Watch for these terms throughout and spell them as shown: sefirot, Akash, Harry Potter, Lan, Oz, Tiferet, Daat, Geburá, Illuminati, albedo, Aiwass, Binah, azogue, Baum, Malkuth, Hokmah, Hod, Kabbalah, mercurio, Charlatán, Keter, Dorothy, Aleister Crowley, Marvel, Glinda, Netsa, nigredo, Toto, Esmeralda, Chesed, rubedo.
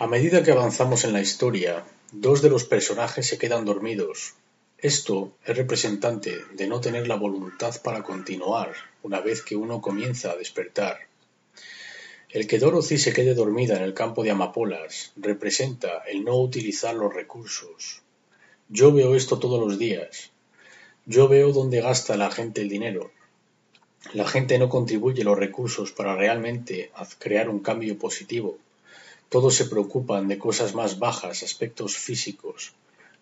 A medida que avanzamos en la historia, dos de los personajes se quedan dormidos. Esto es representante de no tener la voluntad para continuar una vez que uno comienza a despertar. El que Dorothy se quede dormida en el campo de amapolas representa el no utilizar los recursos. Yo veo esto todos los días. Yo veo dónde gasta la gente el dinero. La gente no contribuye los recursos para realmente crear un cambio positivo. Todos se preocupan de cosas más bajas, aspectos físicos.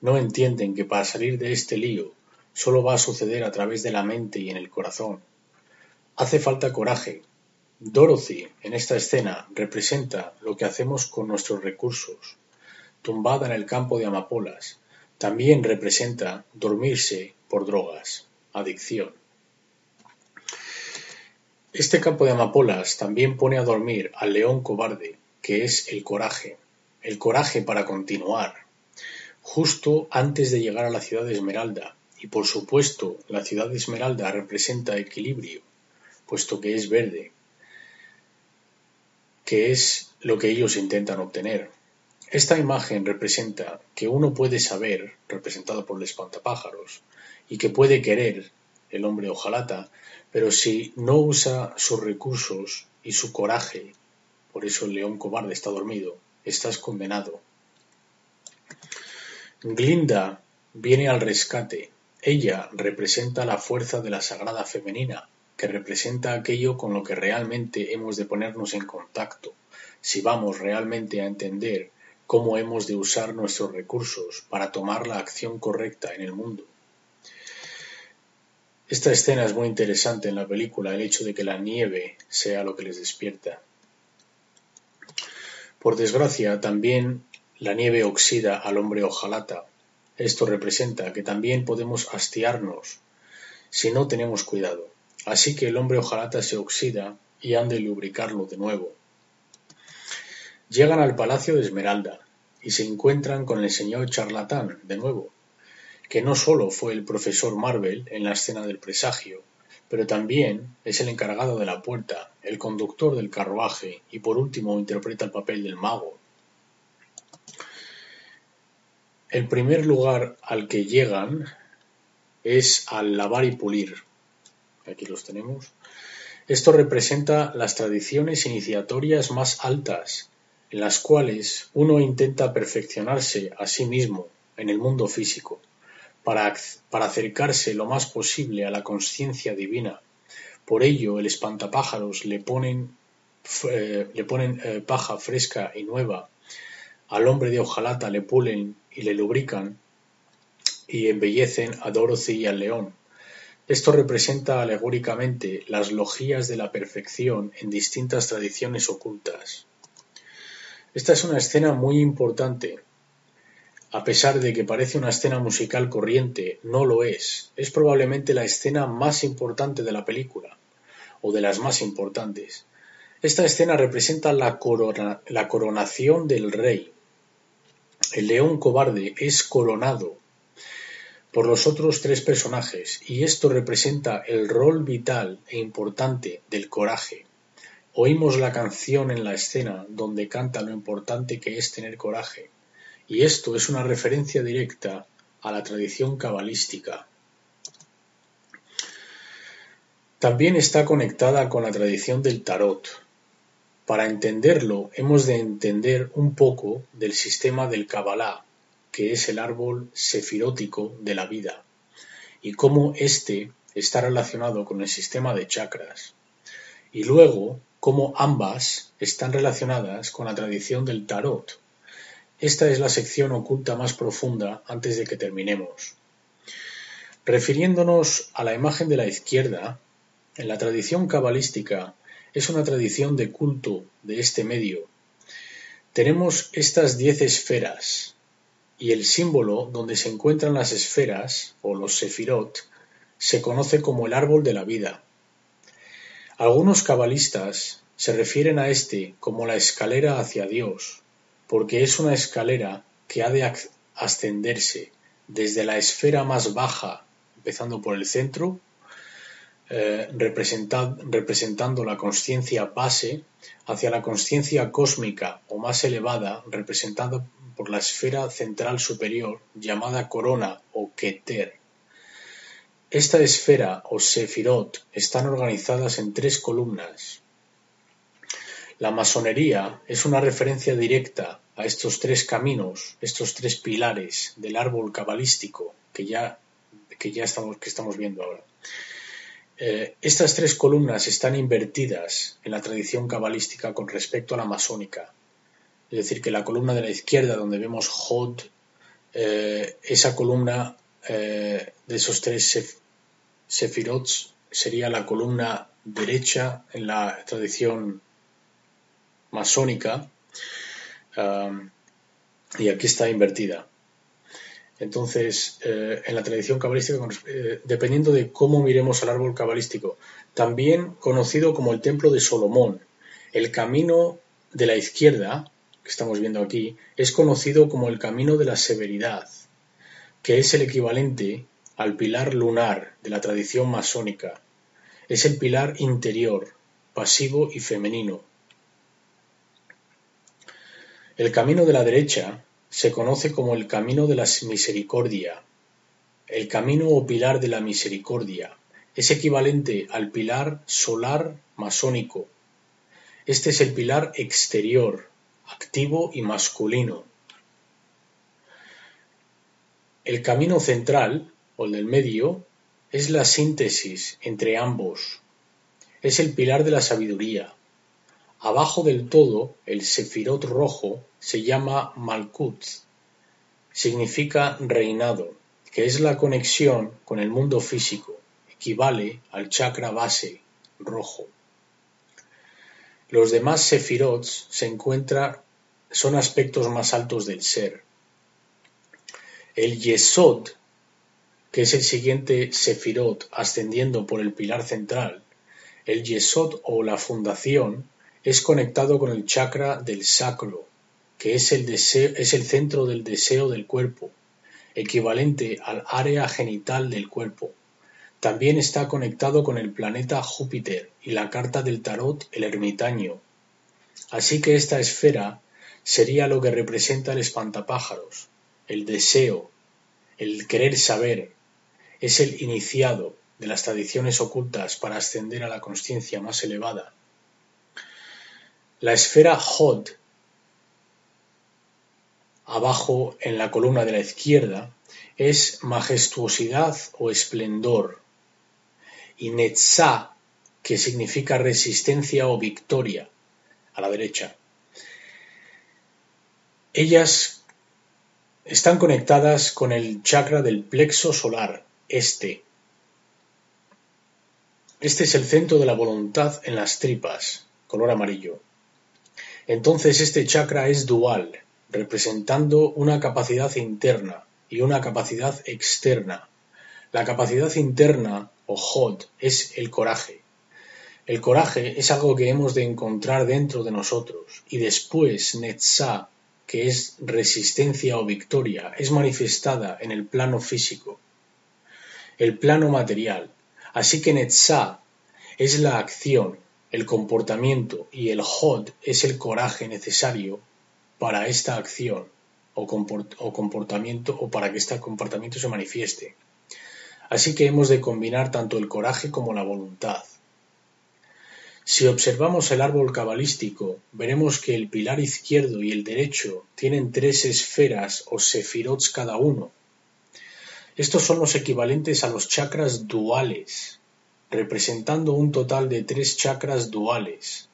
No entienden que para salir de este lío solo va a suceder a través de la mente y en el corazón. Hace falta coraje. Dorothy, en esta escena, representa lo que hacemos con nuestros recursos. Tumbada en el campo de amapolas, también representa dormirse por drogas, adicción. Este campo de amapolas también pone a dormir al león cobarde, que es el coraje para continuar, justo antes de llegar a la ciudad de Esmeralda, y por supuesto la ciudad de Esmeralda representa equilibrio, puesto que es verde, que es lo que ellos intentan obtener. Esta imagen representa que uno puede saber, representado por el espantapájaros, y que puede querer el hombre hojalata, pero si no usa sus recursos y su coraje, por eso el león cobarde está dormido. Estás condenado. Glinda viene al rescate. Ella representa la fuerza de la sagrada femenina, que representa aquello con lo que realmente hemos de ponernos en contacto, si vamos realmente a entender cómo hemos de usar nuestros recursos para tomar la acción correcta en el mundo. Esta escena es muy interesante en la película, el hecho de que la nieve sea lo que les despierta. Por desgracia, también la nieve oxida al hombre hojalata. Esto representa que también podemos hastiarnos si no tenemos cuidado. Así que el hombre hojalata se oxida y han de lubricarlo de nuevo. Llegan al Palacio de Esmeralda y se encuentran con el señor Charlatán de nuevo, que no solo fue el profesor Marvel en la escena del presagio, pero también es el encargado de la puerta, el conductor del carruaje y por último interpreta el papel del mago. El primer lugar al que llegan es al lavar y pulir. Aquí los tenemos. Esto representa las tradiciones iniciatorias más altas, en las cuales uno intenta perfeccionarse a sí mismo en el mundo físico, para acercarse lo más posible a la consciencia divina. Por ello, el espantapájaros le ponen paja fresca y nueva, al hombre de hojalata le pulen y le lubrican y embellecen a Dorothy y al león. Esto representa alegóricamente las logías de la perfección en distintas tradiciones ocultas. Esta es una escena muy importante. A pesar de que parece una escena musical corriente, no lo es. Es probablemente la escena más importante de la película, o de las más importantes. Esta escena representa la coronación del rey. El león cobarde es coronado por los otros tres personajes, y esto representa el rol vital e importante del coraje. Oímos la canción en la escena donde canta lo importante que es tener coraje. Y esto es una referencia directa a la tradición cabalística. También está conectada con la tradición del tarot. Para entenderlo, hemos de entender un poco del sistema del Kabbalah, que es el árbol sefirótico de la vida, y cómo éste está relacionado con el sistema de chakras. Y luego, cómo ambas están relacionadas con la tradición del tarot. Esta es la sección oculta más profunda antes de que terminemos. Refiriéndonos a la imagen de la izquierda, en la tradición cabalística, es una tradición de culto de este medio. Tenemos estas 10 esferas y el símbolo donde se encuentran las esferas, o los sefirot, se conoce como el árbol de la vida. Algunos cabalistas se refieren a este como la escalera hacia Dios, porque es una escalera que ha de ascenderse desde la esfera más baja, empezando por el centro, representando la consciencia base, hacia la consciencia cósmica o más elevada, representada por la esfera central superior, llamada corona o Keter. Esta esfera o sefirot están organizadas en 3 columnas. La masonería es una referencia directa a estos 3 caminos, estos 3 pilares del árbol cabalístico que estamos viendo ahora. Estas 3 columnas están invertidas en la tradición cabalística con respecto a la masónica. Es decir, que la columna de la izquierda, donde vemos Hod, esa columna de esos 3 sefirot sería la columna derecha en la tradición masónica, y aquí está invertida. Entonces, en la tradición cabalística, dependiendo de cómo miremos al árbol cabalístico, también conocido como el templo de Salomón, el camino de la izquierda, que estamos viendo aquí, es conocido como el camino de la severidad, que es el equivalente al pilar lunar de la tradición masónica. Es el pilar interior, pasivo y femenino. El camino de la derecha se conoce como el camino de la misericordia. El camino o pilar de la misericordia es equivalente al pilar solar masónico. Este es el pilar exterior, activo y masculino. El camino central, o el del medio, es la síntesis entre ambos. Es el pilar de la sabiduría. Abajo del todo, el sefirot rojo se llama Malkuth, significa reinado, que es la conexión con el mundo físico, equivale al chakra base rojo. Los demás sefirot son aspectos más altos del ser. El Yesod, que es el siguiente sefirot ascendiendo por el pilar central, el Yesod o la fundación, es conectado con el chakra del sacro, que es el centro del deseo del cuerpo, equivalente al área genital del cuerpo. También está conectado con el planeta Júpiter y la carta del tarot, el ermitaño. Así que esta esfera sería lo que representa el espantapájaros, el deseo, el querer saber. Es el iniciado de las tradiciones ocultas para ascender a la consciencia más elevada. La esfera Hod, abajo en la columna de la izquierda, es majestuosidad o esplendor, y Netsa, que significa resistencia o victoria, a la derecha. Ellas están conectadas con el chakra del plexo solar, este. Este es el centro de la voluntad en las tripas, color amarillo. Entonces este chakra es dual, representando una capacidad interna y una capacidad externa. La capacidad interna, o Hod, es el coraje. El coraje es algo que hemos de encontrar dentro de nosotros. Y después Netsa, que es resistencia o victoria, es manifestada en el plano físico, el plano material. Así que Netsa es la acción, el comportamiento, y el Hod es el coraje necesario para esta acción o comportamiento, o para que este comportamiento se manifieste. Así que hemos de combinar tanto el coraje como la voluntad. Si observamos el árbol cabalístico, veremos que el pilar izquierdo y el derecho tienen 3 esferas o sefirot cada uno. Estos son los equivalentes a los chakras duales, representando un total de 3 chakras duales.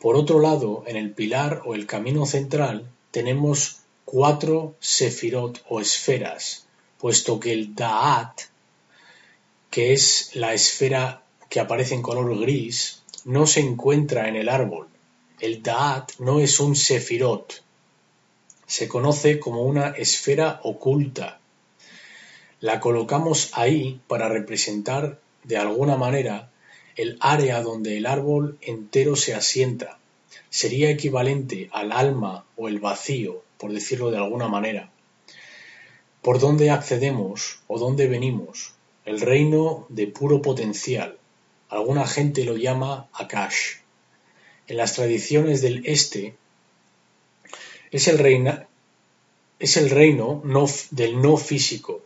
Por otro lado, en el pilar o el camino central tenemos 4 sefirot o esferas, puesto que el Daat, que es la esfera que aparece en color gris, no se encuentra en el árbol. El Daat no es un sefirot. Se conoce como una esfera oculta. La colocamos ahí para representar, de alguna manera, el área donde el árbol entero se asienta. Sería equivalente al alma o el vacío, por decirlo de alguna manera. Por donde accedemos o donde venimos, el reino de puro potencial. Alguna gente lo llama Akash. En las tradiciones del este, es el reino del no físico,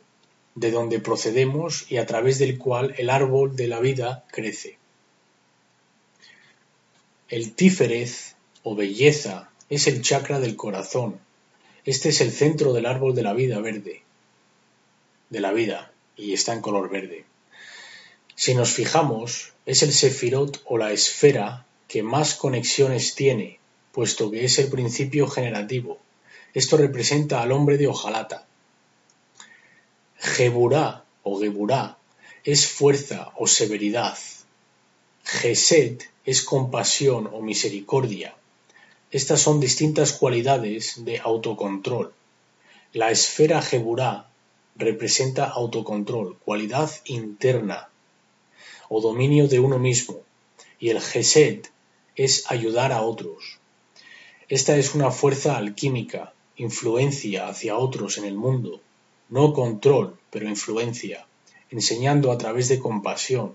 de donde procedemos y a través del cual el árbol de la vida crece. El Tiferet, o belleza, es el chakra del corazón. Este es el centro del árbol de la vida y está en color verde. Si nos fijamos, es el sefirot o la esfera que más conexiones tiene, puesto que es el principio generativo. Esto representa al hombre de hojalata. Geburá o Geburá es fuerza o severidad. Chesed es compasión o misericordia. Estas son distintas cualidades de autocontrol. La esfera Geburá representa autocontrol, cualidad interna o dominio de uno mismo, y el Chesed es ayudar a otros. Esta es una fuerza alquímica, influencia hacia otros en el mundo. No control, pero influencia, enseñando a través de compasión.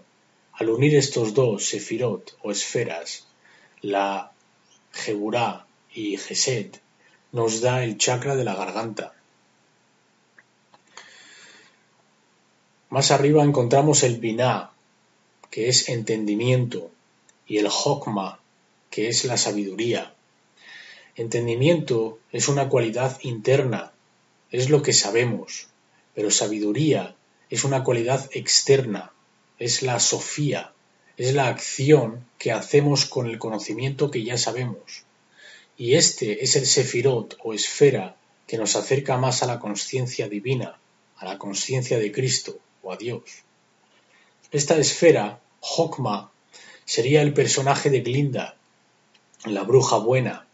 Al unir estos dos, sefirot o esferas, la Geburá y Chesed, nos da el chakra de la garganta. Más arriba encontramos el Binah, que es entendimiento, y el Hokmah, que es la sabiduría. Entendimiento es una cualidad interna, es lo que sabemos, pero sabiduría es una cualidad externa, es la sofía, es la acción que hacemos con el conocimiento que ya sabemos. Y este es el sefirot o esfera que nos acerca más a la consciencia divina, a la consciencia de Cristo o a Dios. Esta esfera, Hokmah, sería el personaje de Glinda, la bruja buena,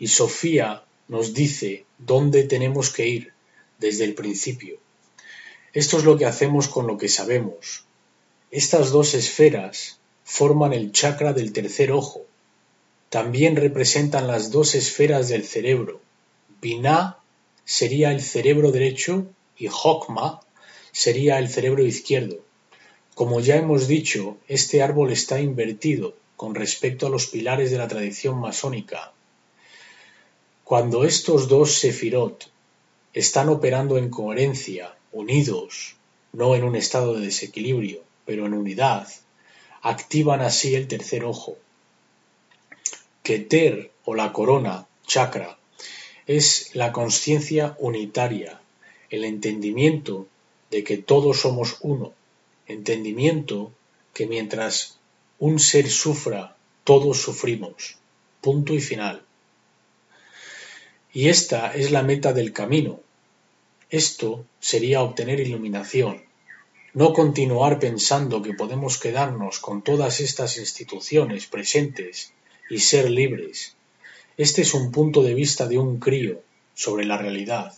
y Sofía nos dice dónde tenemos que ir desde el principio. Esto es lo que hacemos con lo que sabemos. Estas dos esferas forman el chakra del tercer ojo. También representan las dos esferas del cerebro. Binah sería el cerebro derecho y Hokmah sería el cerebro izquierdo. Como ya hemos dicho, este árbol está invertido con respecto a los pilares de la tradición masónica. Cuando estos dos sefirot están operando en coherencia, unidos, no en un estado de desequilibrio, pero en unidad, activan así el tercer ojo. Keter, o la corona, chakra, es la consciencia unitaria, el entendimiento de que todos somos uno, entendimiento que mientras un ser sufra, todos sufrimos. Punto y final. Y esta es la meta del camino. Esto sería obtener iluminación. No continuar pensando que podemos quedarnos con todas estas instituciones presentes y ser libres. Este es un punto de vista de un crío sobre la realidad.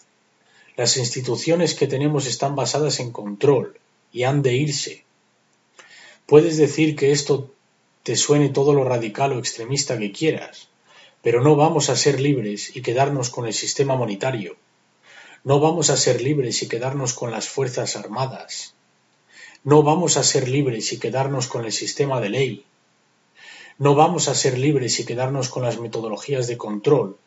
Las instituciones que tenemos están basadas en control y han de irse. Puedes decir que esto te suene todo lo radical o extremista que quieras, pero no vamos a ser libres y quedarnos con el sistema monetario. No vamos a ser libres y quedarnos con las fuerzas armadas. No vamos a ser libres y quedarnos con el sistema de ley. No vamos a ser libres y quedarnos con las metodologías de control.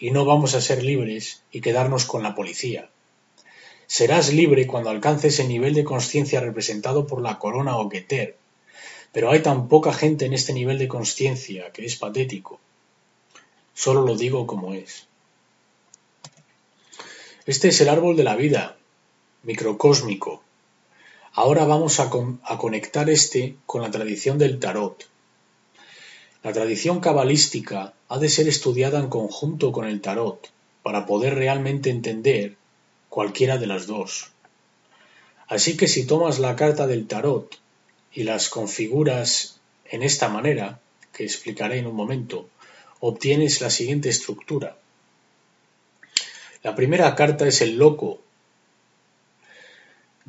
Y no vamos a ser libres y quedarnos con la policía. Serás libre cuando alcances el nivel de consciencia representado por la corona o Keter. Pero hay tan poca gente en este nivel de consciencia que es patético. Solo lo digo como es. Este es el árbol de la vida, microcósmico. Ahora vamos a conectar este con la tradición del tarot. La tradición cabalística ha de ser estudiada en conjunto con el tarot para poder realmente entender cualquiera de las dos. Así que si tomas la carta del tarot y las configuras en esta manera, que explicaré en un momento, obtienes la siguiente estructura. La primera carta es el loco,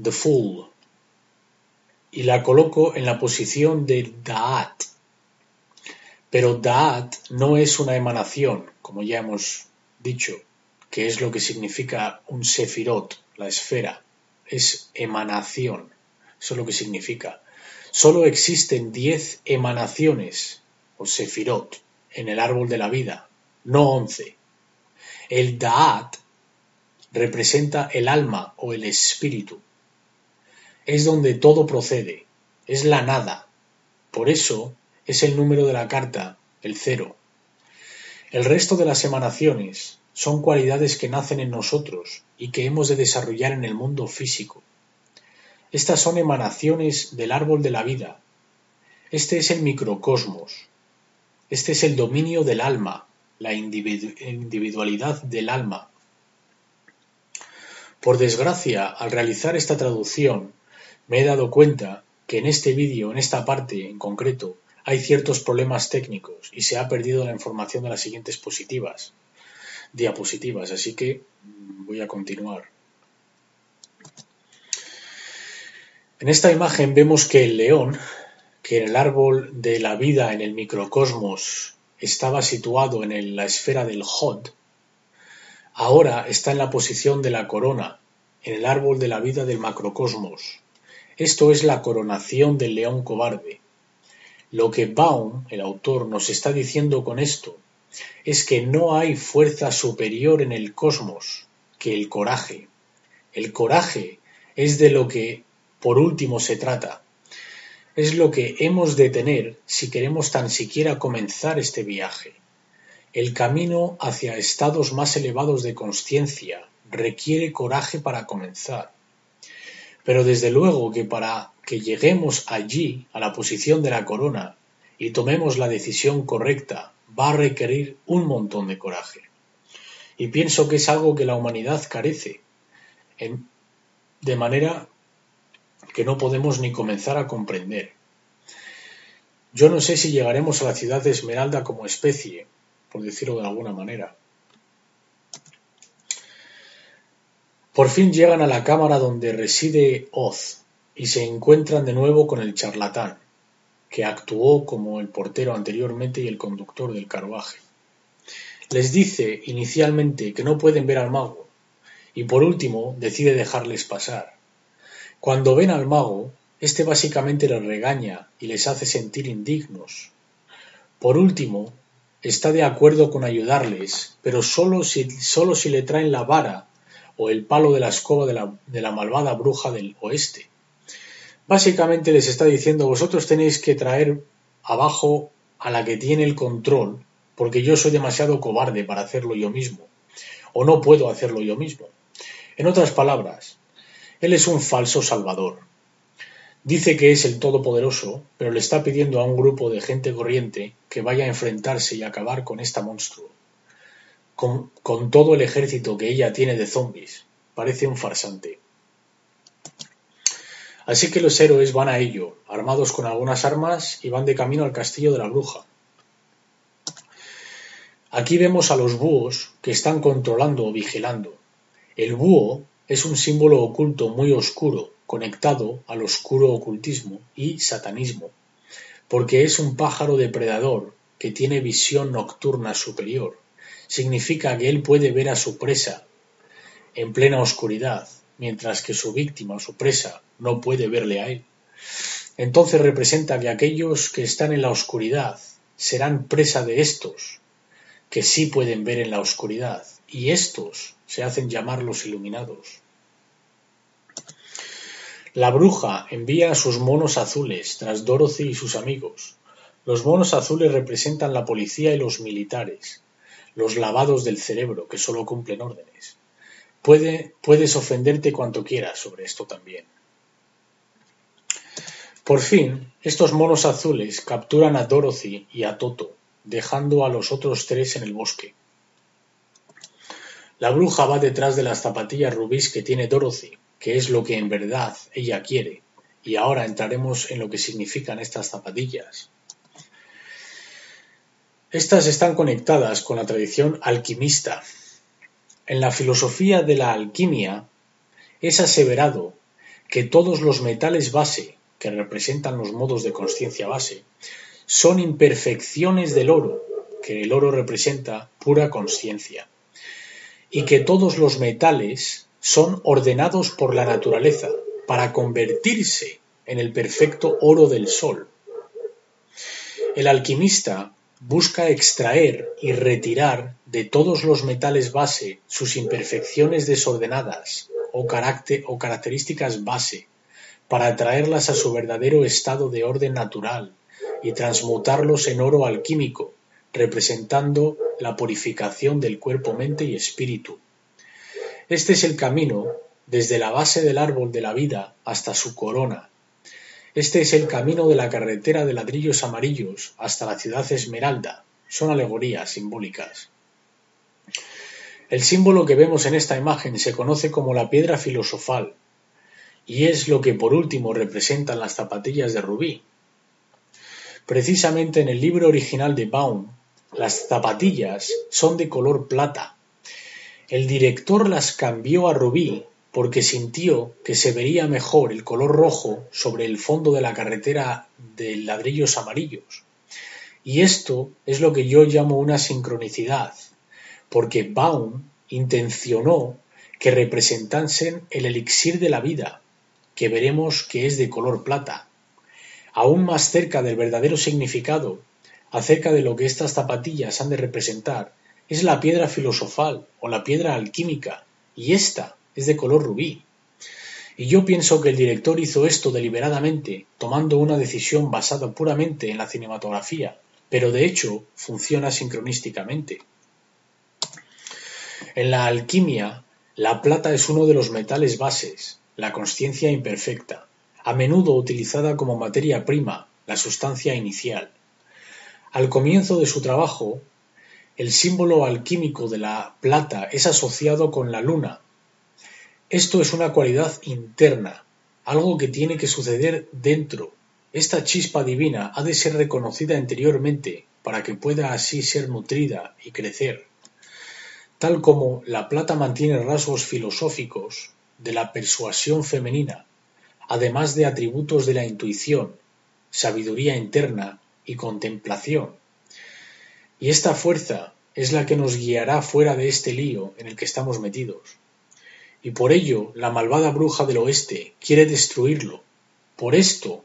the fool, y la coloco en la posición de Daat. Pero Daat no es una emanación, como ya hemos dicho, que es lo que significa un sefirot, la esfera. Es emanación, eso es lo que significa. Solo existen 10 emanaciones, o sefirot, en el árbol de la vida, no 11. El Daat representa el alma o el espíritu. Es donde todo procede, es la nada. Por eso es el número de la carta, el 0. El resto de las emanaciones son cualidades que nacen en nosotros y que hemos de desarrollar en el mundo físico. Estas son emanaciones del árbol de la vida. Este es el microcosmos. Este es el dominio del alma, la individualidad del alma. Por desgracia, al realizar esta traducción, me he dado cuenta que en este vídeo, en esta parte en concreto, hay ciertos problemas técnicos y se ha perdido la información de las siguientes diapositivas, así que voy a continuar. En esta imagen vemos que el león, que en el árbol de la vida en el microcosmos estaba situado en la esfera del Hod, ahora está en la posición de la corona, en el árbol de la vida del macrocosmos. Esto es la coronación del león cobarde. Lo que Baum, el autor, nos está diciendo con esto es que no hay fuerza superior en el cosmos que el coraje. El coraje es de lo que por último se trata. Es lo que hemos de tener si queremos tan siquiera comenzar este viaje. El camino hacia estados más elevados de conciencia requiere coraje para comenzar. Pero desde luego que para que lleguemos allí, a la posición de la corona, y tomemos la decisión correcta, va a requerir un montón de coraje. Y pienso que es algo que la humanidad carece, de manera que no podemos ni comenzar a comprender. Yo no sé si llegaremos a la ciudad de Esmeralda como especie, por decirlo de alguna manera. Por fin llegan a la cámara donde reside Oz y se encuentran de nuevo con el charlatán, que actuó como el portero anteriormente y el conductor del carruaje. Les dice inicialmente que no pueden ver al mago y por último decide dejarles pasar. Cuando ven al mago, este básicamente les regaña y les hace sentir indignos. Por último, está de acuerdo con ayudarles, pero solo si le traen la vara o el palo de la escoba de la malvada bruja del oeste. Básicamente les está diciendo: vosotros tenéis que traer abajo a la que tiene el control, porque yo soy demasiado cobarde para hacerlo yo mismo, o no puedo hacerlo yo mismo. En otras palabras, él es un falso salvador. Dice que es el todopoderoso, pero le está pidiendo a un grupo de gente corriente que vaya a enfrentarse y acabar con esta monstruo, con todo el ejército que ella tiene de zombies. Parece un farsante. Así que los héroes van a ello, armados con algunas armas, y van de camino al castillo de la bruja. Aquí vemos a los búhos que están controlando o vigilando. El búho es un símbolo oculto muy oscuro, conectado al oscuro ocultismo y satanismo, porque es un pájaro depredador que tiene visión nocturna superior. Significa que él puede ver a su presa en plena oscuridad, mientras que su víctima o su presa no puede verle a él. Entonces representa que aquellos que están en la oscuridad serán presa de estos, que sí pueden ver en la oscuridad, y estos se hacen llamar los iluminados. La bruja envía a sus monos azules tras Dorothy y sus amigos. Los monos azules representan la policía y los militares, los lavados del cerebro que solo cumplen órdenes. Puedes ofenderte cuanto quieras sobre esto también. Por fin, estos monos azules capturan a Dorothy y a Toto, dejando a los otros tres en el bosque. La bruja va detrás de las zapatillas rubíes que tiene Dorothy, que es lo que en verdad ella quiere, y ahora entraremos en lo que significan estas zapatillas. Estas están conectadas con la tradición alquimista. En la filosofía de la alquimia es aseverado que todos los metales base, que representan los modos de consciencia base, son imperfecciones del oro, que el oro representa pura consciencia, y que todos los metales son ordenados por la naturaleza para convertirse en el perfecto oro del sol. El alquimista busca extraer y retirar de todos los metales base sus imperfecciones desordenadas o características base, para traerlas a su verdadero estado de orden natural y transmutarlos en oro alquímico, representando la purificación del cuerpo, mente y espíritu. Este es el camino desde la base del árbol de la vida hasta su corona. Este es el camino de la carretera de ladrillos amarillos hasta la ciudad Esmeralda. Son alegorías simbólicas. El símbolo que vemos en esta imagen se conoce como la piedra filosofal, y es lo que por último representan las zapatillas de rubí. Precisamente en el libro original de Baum, las zapatillas son de color plata. El director las cambió a rubí porque sintió que se vería mejor el color rojo sobre el fondo de la carretera de ladrillos amarillos. Y esto es lo que yo llamo una sincronicidad, porque Baum intencionó que representasen el elixir de la vida, que veremos que es de color plata. Aún más cerca del verdadero significado, acerca de lo que estas zapatillas han de representar, es la piedra filosofal o la piedra alquímica, y esta es de color rubí. Y yo pienso que el director hizo esto deliberadamente, tomando una decisión basada puramente en la cinematografía, pero de hecho funciona sincronísticamente. En la alquimia, la plata es uno de los metales bases, la consciencia imperfecta, a menudo utilizada como materia prima, la sustancia inicial. Al comienzo de su trabajo, el símbolo alquímico de la plata es asociado con la luna. Esto es una cualidad interna, algo que tiene que suceder dentro. Esta chispa divina ha de ser reconocida interiormente para que pueda así ser nutrida y crecer. Tal como la plata mantiene rasgos filosóficos de la persuasión femenina, además de atributos de la intuición, sabiduría interna y contemplación. Y esta fuerza es la que nos guiará fuera de este lío en el que estamos metidos. Y por ello la malvada bruja del oeste quiere destruirlo. Por esto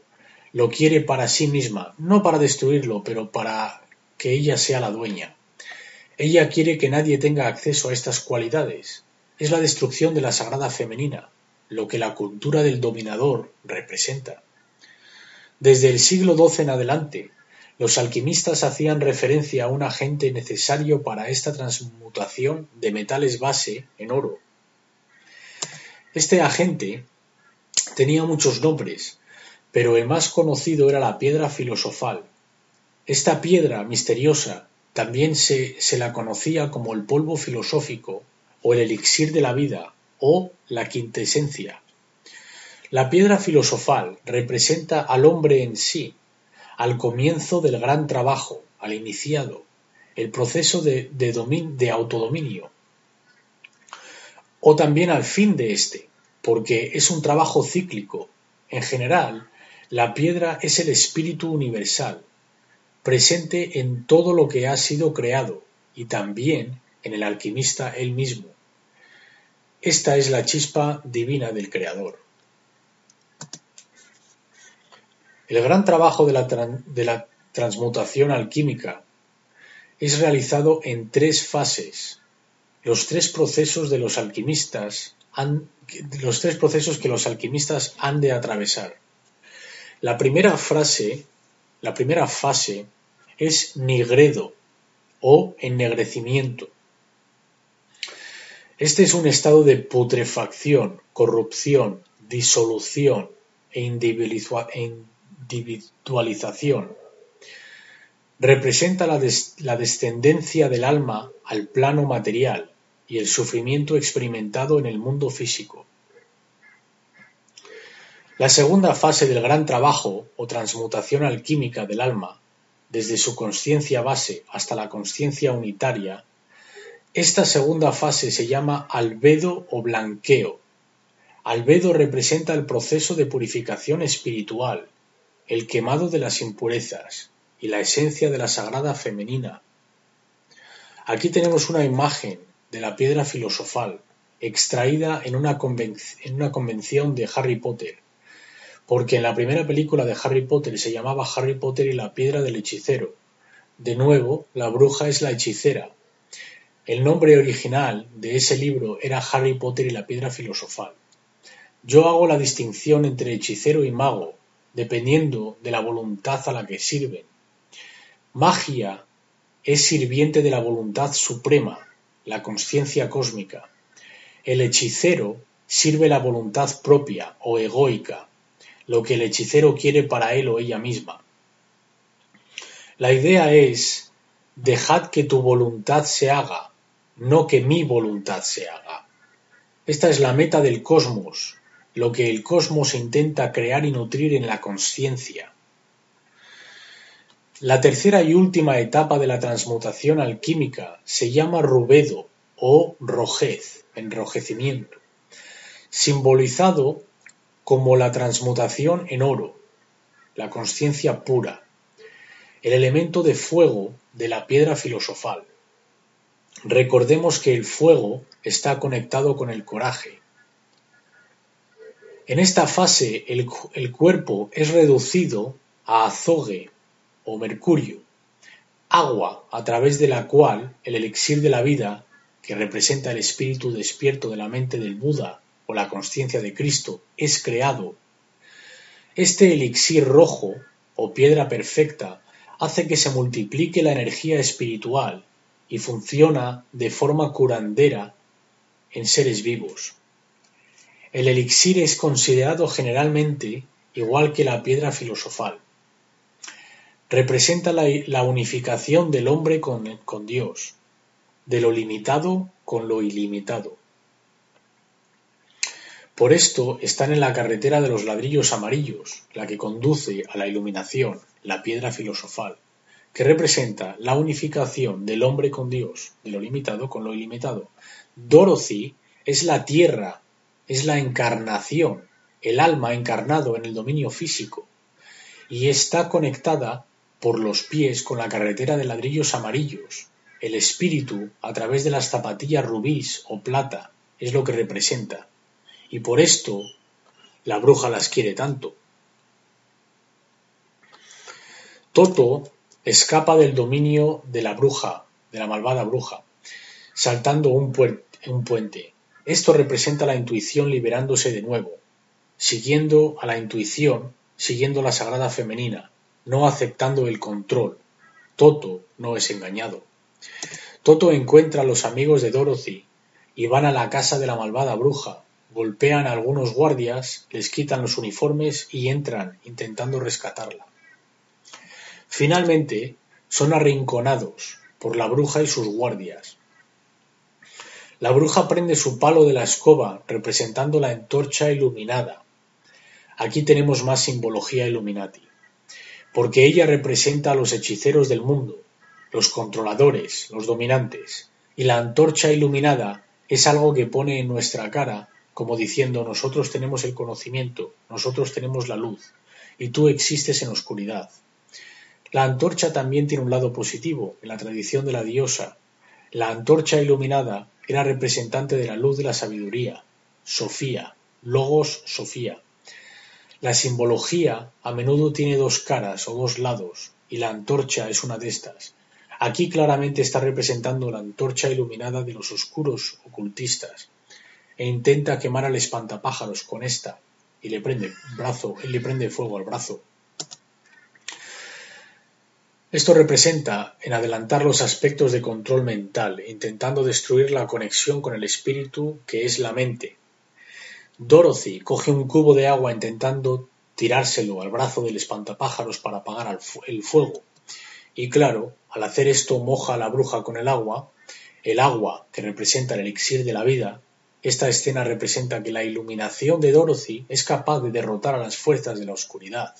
lo quiere para sí misma, no para destruirlo, pero para que ella sea la dueña. Ella quiere que nadie tenga acceso a estas cualidades. Es la destrucción de la sagrada femenina, lo que la cultura del dominador representa. Desde el siglo XII en adelante, los alquimistas hacían referencia a un agente necesario para esta transmutación de metales base en oro. Este agente tenía muchos nombres, pero el más conocido era la piedra filosofal. Esta piedra misteriosa también se la conocía como el polvo filosófico o el elixir de la vida o la quintesencia. La piedra filosofal representa al hombre en sí, al comienzo del gran trabajo, al iniciado, el proceso de autodominio, o también al fin de este, porque es un trabajo cíclico. En general, la piedra es el espíritu universal, presente en todo lo que ha sido creado, y también en el alquimista él mismo. Esta es la chispa divina del Creador. El gran trabajo de la transmutación alquímica es realizado en tres fases. Los tres procesos que los alquimistas han de atravesar. La primera fase es nigredo o ennegrecimiento. Este es un estado de putrefacción, corrupción, disolución e individualización. Representa la descendencia del alma al plano material y el sufrimiento experimentado en el mundo físico. La segunda fase del gran trabajo o transmutación alquímica del alma desde su consciencia base hasta la consciencia unitaria, esta segunda fase se llama albedo o blanqueo. Albedo representa el proceso de purificación espiritual, el quemado de las impurezas y la esencia de la sagrada femenina. Aquí tenemos una imagen de la piedra filosofal, extraída en una convención de Harry Potter, porque en la primera película de Harry Potter se llamaba Harry Potter y la piedra del hechicero. De nuevo, la bruja es la hechicera. El nombre original de ese libro era Harry Potter y la piedra filosofal. Yo hago la distinción entre hechicero y mago, dependiendo de la voluntad a la que sirven. Magia es sirviente de la voluntad suprema, la consciencia cósmica. El hechicero sirve la voluntad propia o egoica, lo que el hechicero quiere para él o ella misma. La idea es: dejad que tu voluntad se haga, no que mi voluntad se haga. Esta es la meta del cosmos, lo que el cosmos intenta crear y nutrir en la consciencia. La tercera y última etapa de la transmutación alquímica se llama rubedo o rojez, enrojecimiento, simbolizado como la transmutación en oro, la consciencia pura, el elemento de fuego de la piedra filosofal. Recordemos que el fuego está conectado con el coraje. En esta fase el cuerpo es reducido a azogue o mercurio, agua a través de la cual el elixir de la vida, que representa el espíritu despierto de la mente del Buda o la consciencia de Cristo, es creado. Este elixir rojo o piedra perfecta hace que se multiplique la energía espiritual y funciona de forma curandera en seres vivos. El elixir es considerado generalmente igual que la piedra filosofal. Representa la unificación del hombre con Dios, de lo limitado con lo ilimitado. Por esto están en la carretera de los ladrillos amarillos, la que conduce a la iluminación, la piedra filosofal, que representa la unificación del hombre con Dios, de lo limitado con lo ilimitado. Dorothy es la tierra, es la encarnación, el alma encarnado en el dominio físico, y está conectada por los pies con la carretera de ladrillos amarillos. El espíritu, a través de las zapatillas rubíes o plata, es lo que representa, y por esto la bruja las quiere tanto. Toto escapa del dominio de la bruja, de la malvada bruja, saltando un puente. Esto representa la intuición liberándose de nuevo, siguiendo a la intuición, siguiendo la sagrada femenina, no aceptando el control. Toto no es engañado. Toto encuentra a los amigos de Dorothy y van a la casa de la malvada bruja, golpean a algunos guardias, les quitan los uniformes y entran intentando rescatarla. Finalmente son arrinconados por la bruja y sus guardias. La bruja prende su palo de la escoba representando la antorcha iluminada. Aquí tenemos más simbología Illuminati, porque ella representa a los hechiceros del mundo, los controladores, los dominantes, y la antorcha iluminada es algo que pone en nuestra cara, como diciendo: nosotros tenemos el conocimiento, nosotros tenemos la luz, y tú existes en oscuridad. La antorcha también tiene un lado positivo, en la tradición de la diosa. La antorcha iluminada era representante de la luz de la sabiduría, Sofía, Logos Sofía. La simbología a menudo tiene dos caras o dos lados, y la antorcha es una de estas. Aquí claramente está representando la antorcha iluminada de los oscuros ocultistas, e intenta quemar al espantapájaros con esta, y le prende fuego al brazo. Esto representa en adelantar los aspectos de control mental, intentando destruir la conexión con el espíritu que es la mente. Dorothy coge un cubo de agua intentando tirárselo al brazo del espantapájaros para apagar el fuego. Y claro, al hacer esto moja a la bruja con el agua que representa el elixir de la vida. Esta escena representa que la iluminación de Dorothy es capaz de derrotar a las fuerzas de la oscuridad.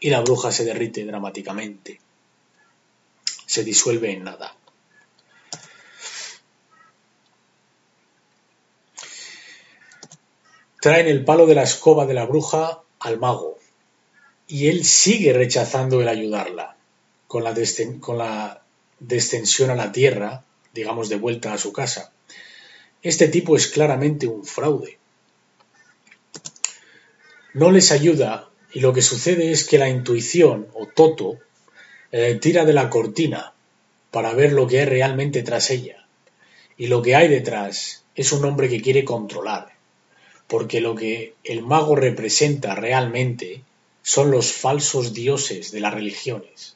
Y la bruja se derrite dramáticamente. se disuelve en nada. Traen el palo de la escoba de la bruja al mago, y él sigue rechazando el ayudarla. Con la descensión a la tierra, digamos de vuelta a su casa. Este tipo es claramente un fraude. No les ayuda, y lo que sucede es que la intuición, o Toto, tira de la cortina para ver lo que hay realmente tras ella. Y lo que hay detrás es un hombre que quiere controlar, porque lo que el mago representa realmente son los falsos dioses de las religiones.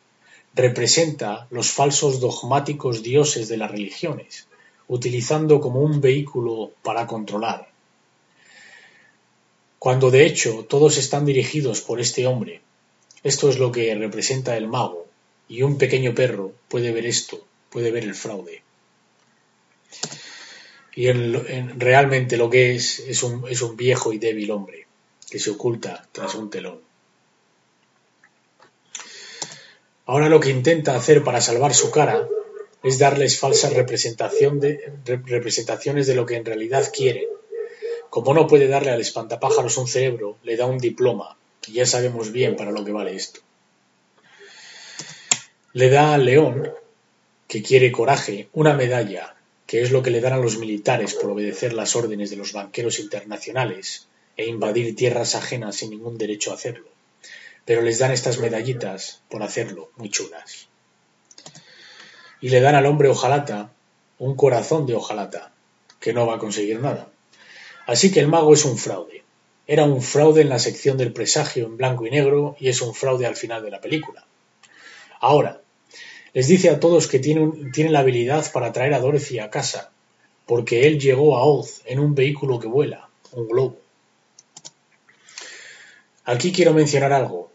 Representa los falsos dogmáticos dioses de las religiones, utilizando como un vehículo para controlar. Cuando de hecho todos están dirigidos por este hombre. Esto es lo que representa el mago, y un pequeño perro puede ver esto, puede ver el fraude. Y realmente lo que es un viejo y débil hombre, que se oculta tras un telón. Ahora lo que intenta hacer para salvar su cara es darles falsas representaciones de lo que en realidad quieren. Como no puede darle al espantapájaros un cerebro, le da un diploma, y ya sabemos bien para lo que vale esto. Le da al león, que quiere coraje, una medalla, que es lo que le dan a los militares por obedecer las órdenes de los banqueros internacionales e invadir tierras ajenas sin ningún derecho a hacerlo. Pero les dan estas medallitas por hacerlo, muy chulas. Y le dan al hombre hojalata un corazón de hojalata, que no va a conseguir nada. Así que el mago es un fraude. Era un fraude en la sección del presagio en blanco y negro, y es un fraude al final de la película. Ahora, les dice a todos que tiene la habilidad para traer a Dorothy a casa, porque él llegó a Oz en un vehículo que vuela, un globo. Aquí quiero mencionar algo.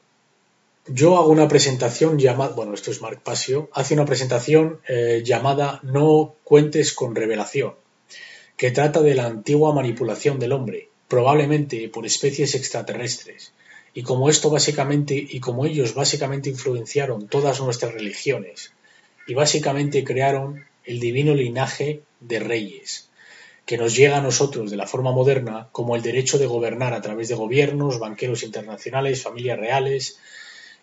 Yo hago una presentación llamada, bueno, esto es Mark Passio, hace una presentación llamada No cuentes con revelación, que trata de la antigua manipulación del hombre, probablemente por especies extraterrestres, y como ellos básicamente influenciaron todas nuestras religiones, y básicamente crearon el divino linaje de reyes, que nos llega a nosotros de la forma moderna como el derecho de gobernar a través de gobiernos, banqueros internacionales, familias reales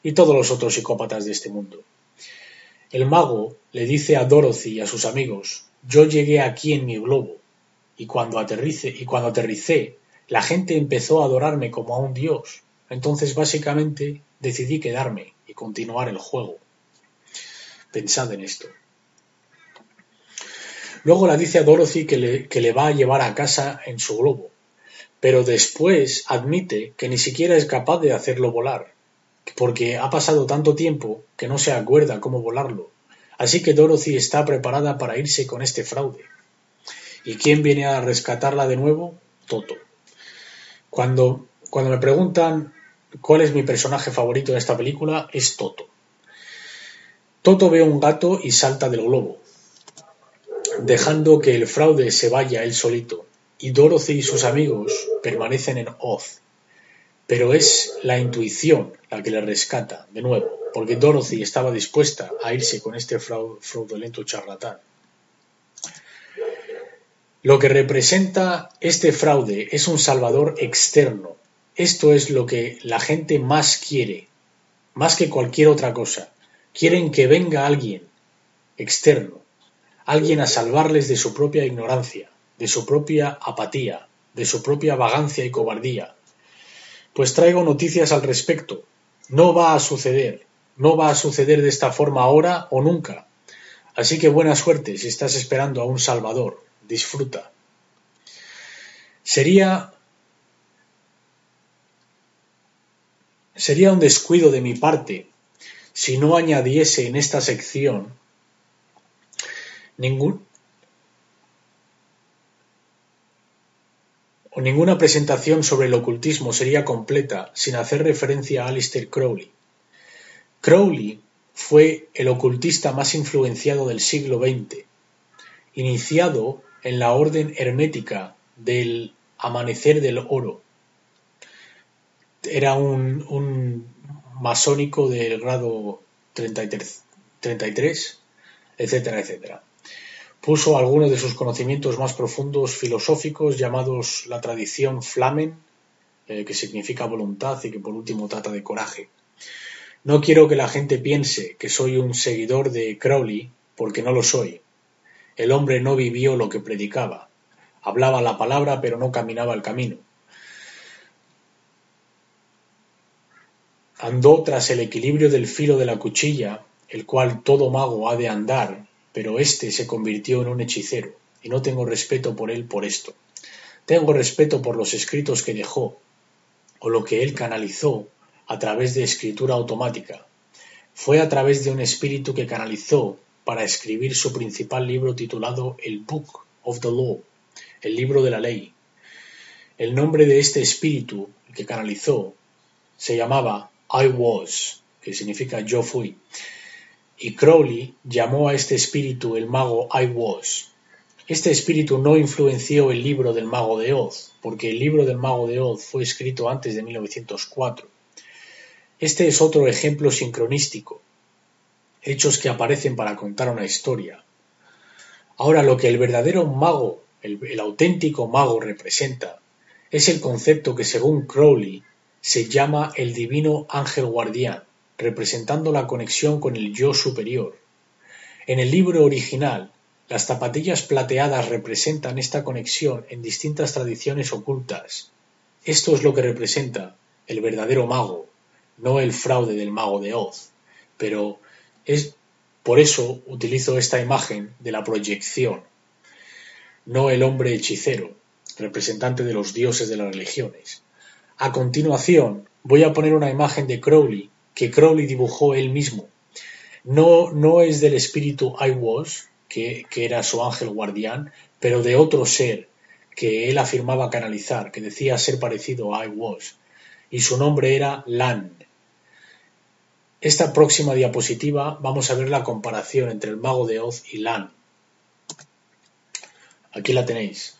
y todos los otros psicópatas de este mundo. El mago le dice a Dorothy y a sus amigos: yo llegué aquí en mi globo, y cuando aterricé, la gente empezó a adorarme como a un dios. Entonces básicamente decidí quedarme y continuar el juego. Pensad en esto. Luego le dice a Dorothy que le va a llevar a casa en su globo, pero después admite que ni siquiera es capaz de hacerlo volar, porque ha pasado tanto tiempo que no se acuerda cómo volarlo. Así que Dorothy está preparada para irse con este fraude. ¿Y quién viene a rescatarla de nuevo? Toto. Cuando me preguntan cuál es mi personaje favorito de esta película, es Toto. Toto ve un gato y salta del globo, dejando que el fraude se vaya él solito, y Dorothy y sus amigos permanecen en Oz. Pero es la intuición la que le rescata, de nuevo, porque Dorothy estaba dispuesta a irse con este fraudulento charlatán. Lo que representa este fraude es un salvador externo. Esto es lo que la gente más quiere, más que cualquier otra cosa. Quieren que venga alguien externo. Alguien a salvarles de su propia ignorancia, de su propia apatía, de su propia vagancia y cobardía. Pues traigo noticias al respecto. No va a suceder de esta forma ahora o nunca. Así que buena suerte si estás esperando a un salvador. Disfruta. Sería un descuido de mi parte si no añadiese en esta sección ninguna presentación sobre el ocultismo sería completa sin hacer referencia a Aleister Crowley. Crowley fue el ocultista más influenciado del siglo XX, iniciado en la orden hermética del Amanecer del Oro. Era un masónico del grado 33 etcétera, etcétera. Puso algunos de sus conocimientos más profundos filosóficos, llamados la tradición flamen, que significa voluntad y que por último trata de coraje. No quiero que la gente piense que soy un seguidor de Crowley, porque no lo soy. El hombre no vivió lo que predicaba. Hablaba la palabra, pero no caminaba el camino. Andó tras el equilibrio del filo de la cuchilla, el cual todo mago ha de andar, pero éste se convirtió en un hechicero, y no tengo respeto por él por esto. Tengo respeto por los escritos que dejó, o lo que él canalizó a través de escritura automática. Fue a través de un espíritu que canalizó para escribir su principal libro titulado El Book of the Law, el libro de la ley. El nombre de este espíritu que canalizó se llamaba Aiwass, que significa yo fui, y Crowley llamó a este espíritu el mago Aiwass. Este espíritu no influenció el libro del mago de Oz, porque el libro del mago de Oz fue escrito antes de 1904. Este es otro ejemplo sincronístico, hechos que aparecen para contar una historia. Ahora, lo que el verdadero mago, el auténtico mago representa, es el concepto que según Crowley se llama el divino ángel guardián, representando la conexión con el yo superior. En el libro original, las zapatillas plateadas representan esta conexión en distintas tradiciones ocultas. Esto es lo que representa el verdadero mago, no el fraude del mago de Oz, pero es por eso utilizo esta imagen de la proyección, no el hombre hechicero, representante de los dioses de las religiones. A continuación, voy a poner una imagen de Crowley, que Crowley dibujó él mismo. No es del espíritu Aiwass, que era su ángel guardián, pero de otro ser que él afirmaba canalizar, que decía ser parecido a Aiwass, y su nombre era Lan. Esta próxima diapositiva vamos a ver la comparación entre el mago de Oz y Lan. Aquí la tenéis.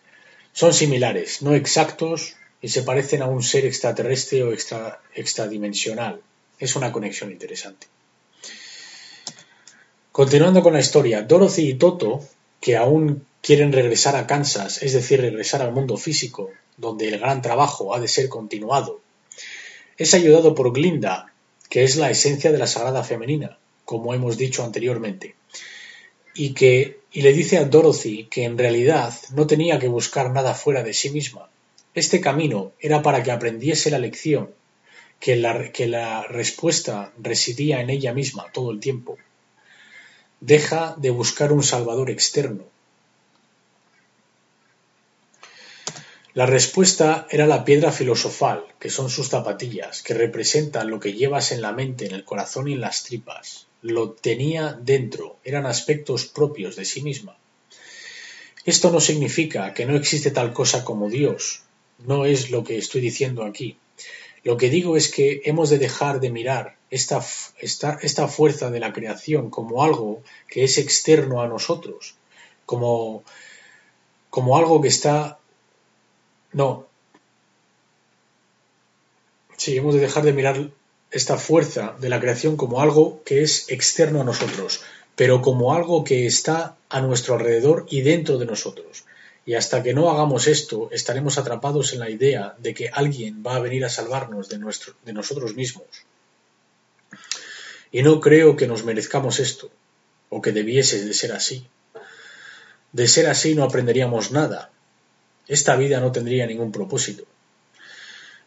Son similares, no exactos, y se parecen a un ser extraterrestre o extradimensional. Es una conexión interesante. Continuando con la historia, Dorothy y Toto, que aún quieren regresar a Kansas, es decir, regresar al mundo físico, donde el gran trabajo ha de ser continuado, es ayudado por Glinda, que es la esencia de la sagrada femenina, como hemos dicho anteriormente, y le dice a Dorothy que en realidad no tenía que buscar nada fuera de sí misma. Este camino era para que aprendiese la lección, que la respuesta residía en ella misma todo el tiempo. Deja de buscar un salvador externo. La respuesta era la piedra filosofal, que son sus zapatillas, que representan lo que llevas en la mente, en el corazón y en las tripas. Lo tenía dentro, eran aspectos propios de sí misma. Esto no significa que no existe tal cosa como Dios. No es lo que estoy diciendo aquí. Lo que digo es que hemos de dejar de mirar esta fuerza de la creación como algo que es externo a nosotros, como algo que está... No. Sí, hemos de dejar de mirar esta fuerza de la creación como algo que es externo a nosotros, pero como algo que está a nuestro alrededor y dentro de nosotros. Y hasta que no hagamos esto, estaremos atrapados en la idea de que alguien va a venir a salvarnos de nosotros mismos. Y no creo que nos merezcamos esto, o que debiese de ser así. De ser así no aprenderíamos nada. Esta vida no tendría ningún propósito.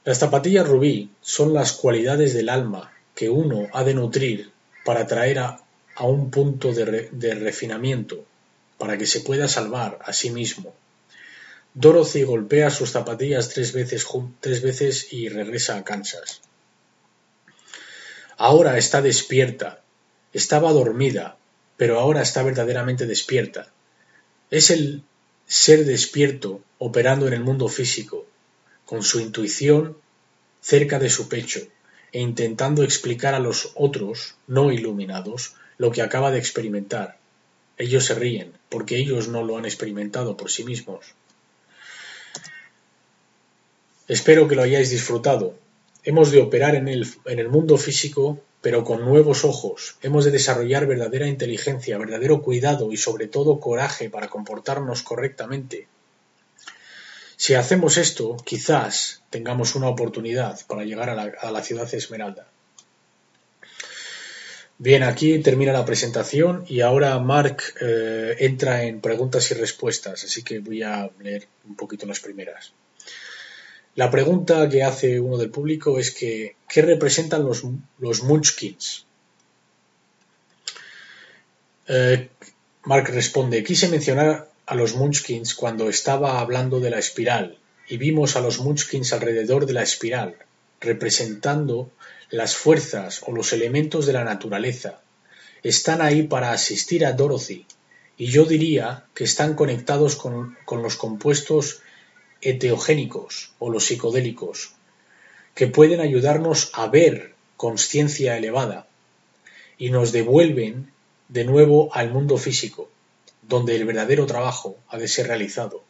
Las zapatillas rubí son las cualidades del alma que uno ha de nutrir para traer a un punto de refinamiento, para que se pueda salvar a sí mismo. Dorothy golpea sus zapatillas tres veces y regresa a Kansas. Ahora está despierta. Estaba dormida, pero ahora está verdaderamente despierta. Es el ser despierto operando en el mundo físico, con su intuición cerca de su pecho e intentando explicar a los otros, no iluminados, lo que acaba de experimentar. Ellos se ríen, porque ellos no lo han experimentado por sí mismos. Espero que lo hayáis disfrutado. Hemos de operar en el mundo físico pero con nuevos ojos. Hemos de desarrollar verdadera inteligencia, verdadero cuidado y sobre todo coraje para comportarnos correctamente. Si hacemos esto, quizás tengamos una oportunidad para llegar a la ciudad Esmeralda. Bien, aquí termina la presentación y ahora Mark entra en preguntas y respuestas, así que voy a leer un poquito las primeras. La pregunta que hace uno del público es que ¿qué representan los munchkins? Mark responde, quise mencionar a los munchkins cuando estaba hablando de la espiral y vimos a los munchkins alrededor de la espiral, representando las fuerzas o los elementos de la naturaleza. Están ahí para asistir a Dorothy y yo diría que están conectados con los compuestos enteogénicos o los psicodélicos que pueden ayudarnos a ver conciencia elevada y nos devuelven de nuevo al mundo físico donde el verdadero trabajo ha de ser realizado,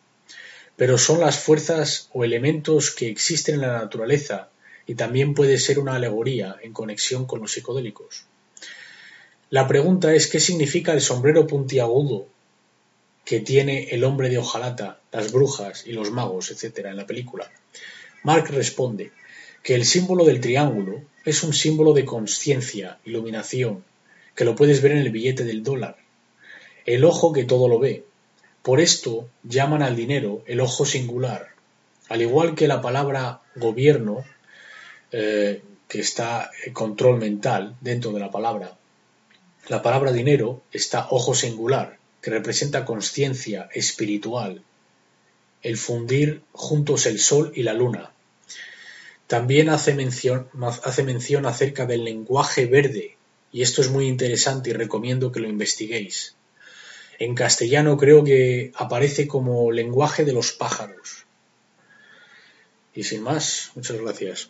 pero son las fuerzas o elementos que existen en la naturaleza y también puede ser una alegoría en conexión con los psicodélicos. La pregunta es ¿qué significa el sombrero puntiagudo que tiene el hombre de hojalata, las brujas y los magos, etcétera, en la película? Mark responde que el símbolo del triángulo es un símbolo de conciencia, iluminación, que lo puedes ver en el billete del dólar, el ojo que todo lo ve. Por esto llaman al dinero el ojo singular, al igual que la palabra gobierno, que está control mental dentro de la palabra dinero está ojo singular, que representa conciencia espiritual, el fundir juntos el sol y la luna. También hace mención acerca del lenguaje verde, y esto es muy interesante y recomiendo que lo investiguéis. En castellano creo que aparece como lenguaje de los pájaros. Y sin más, muchas gracias.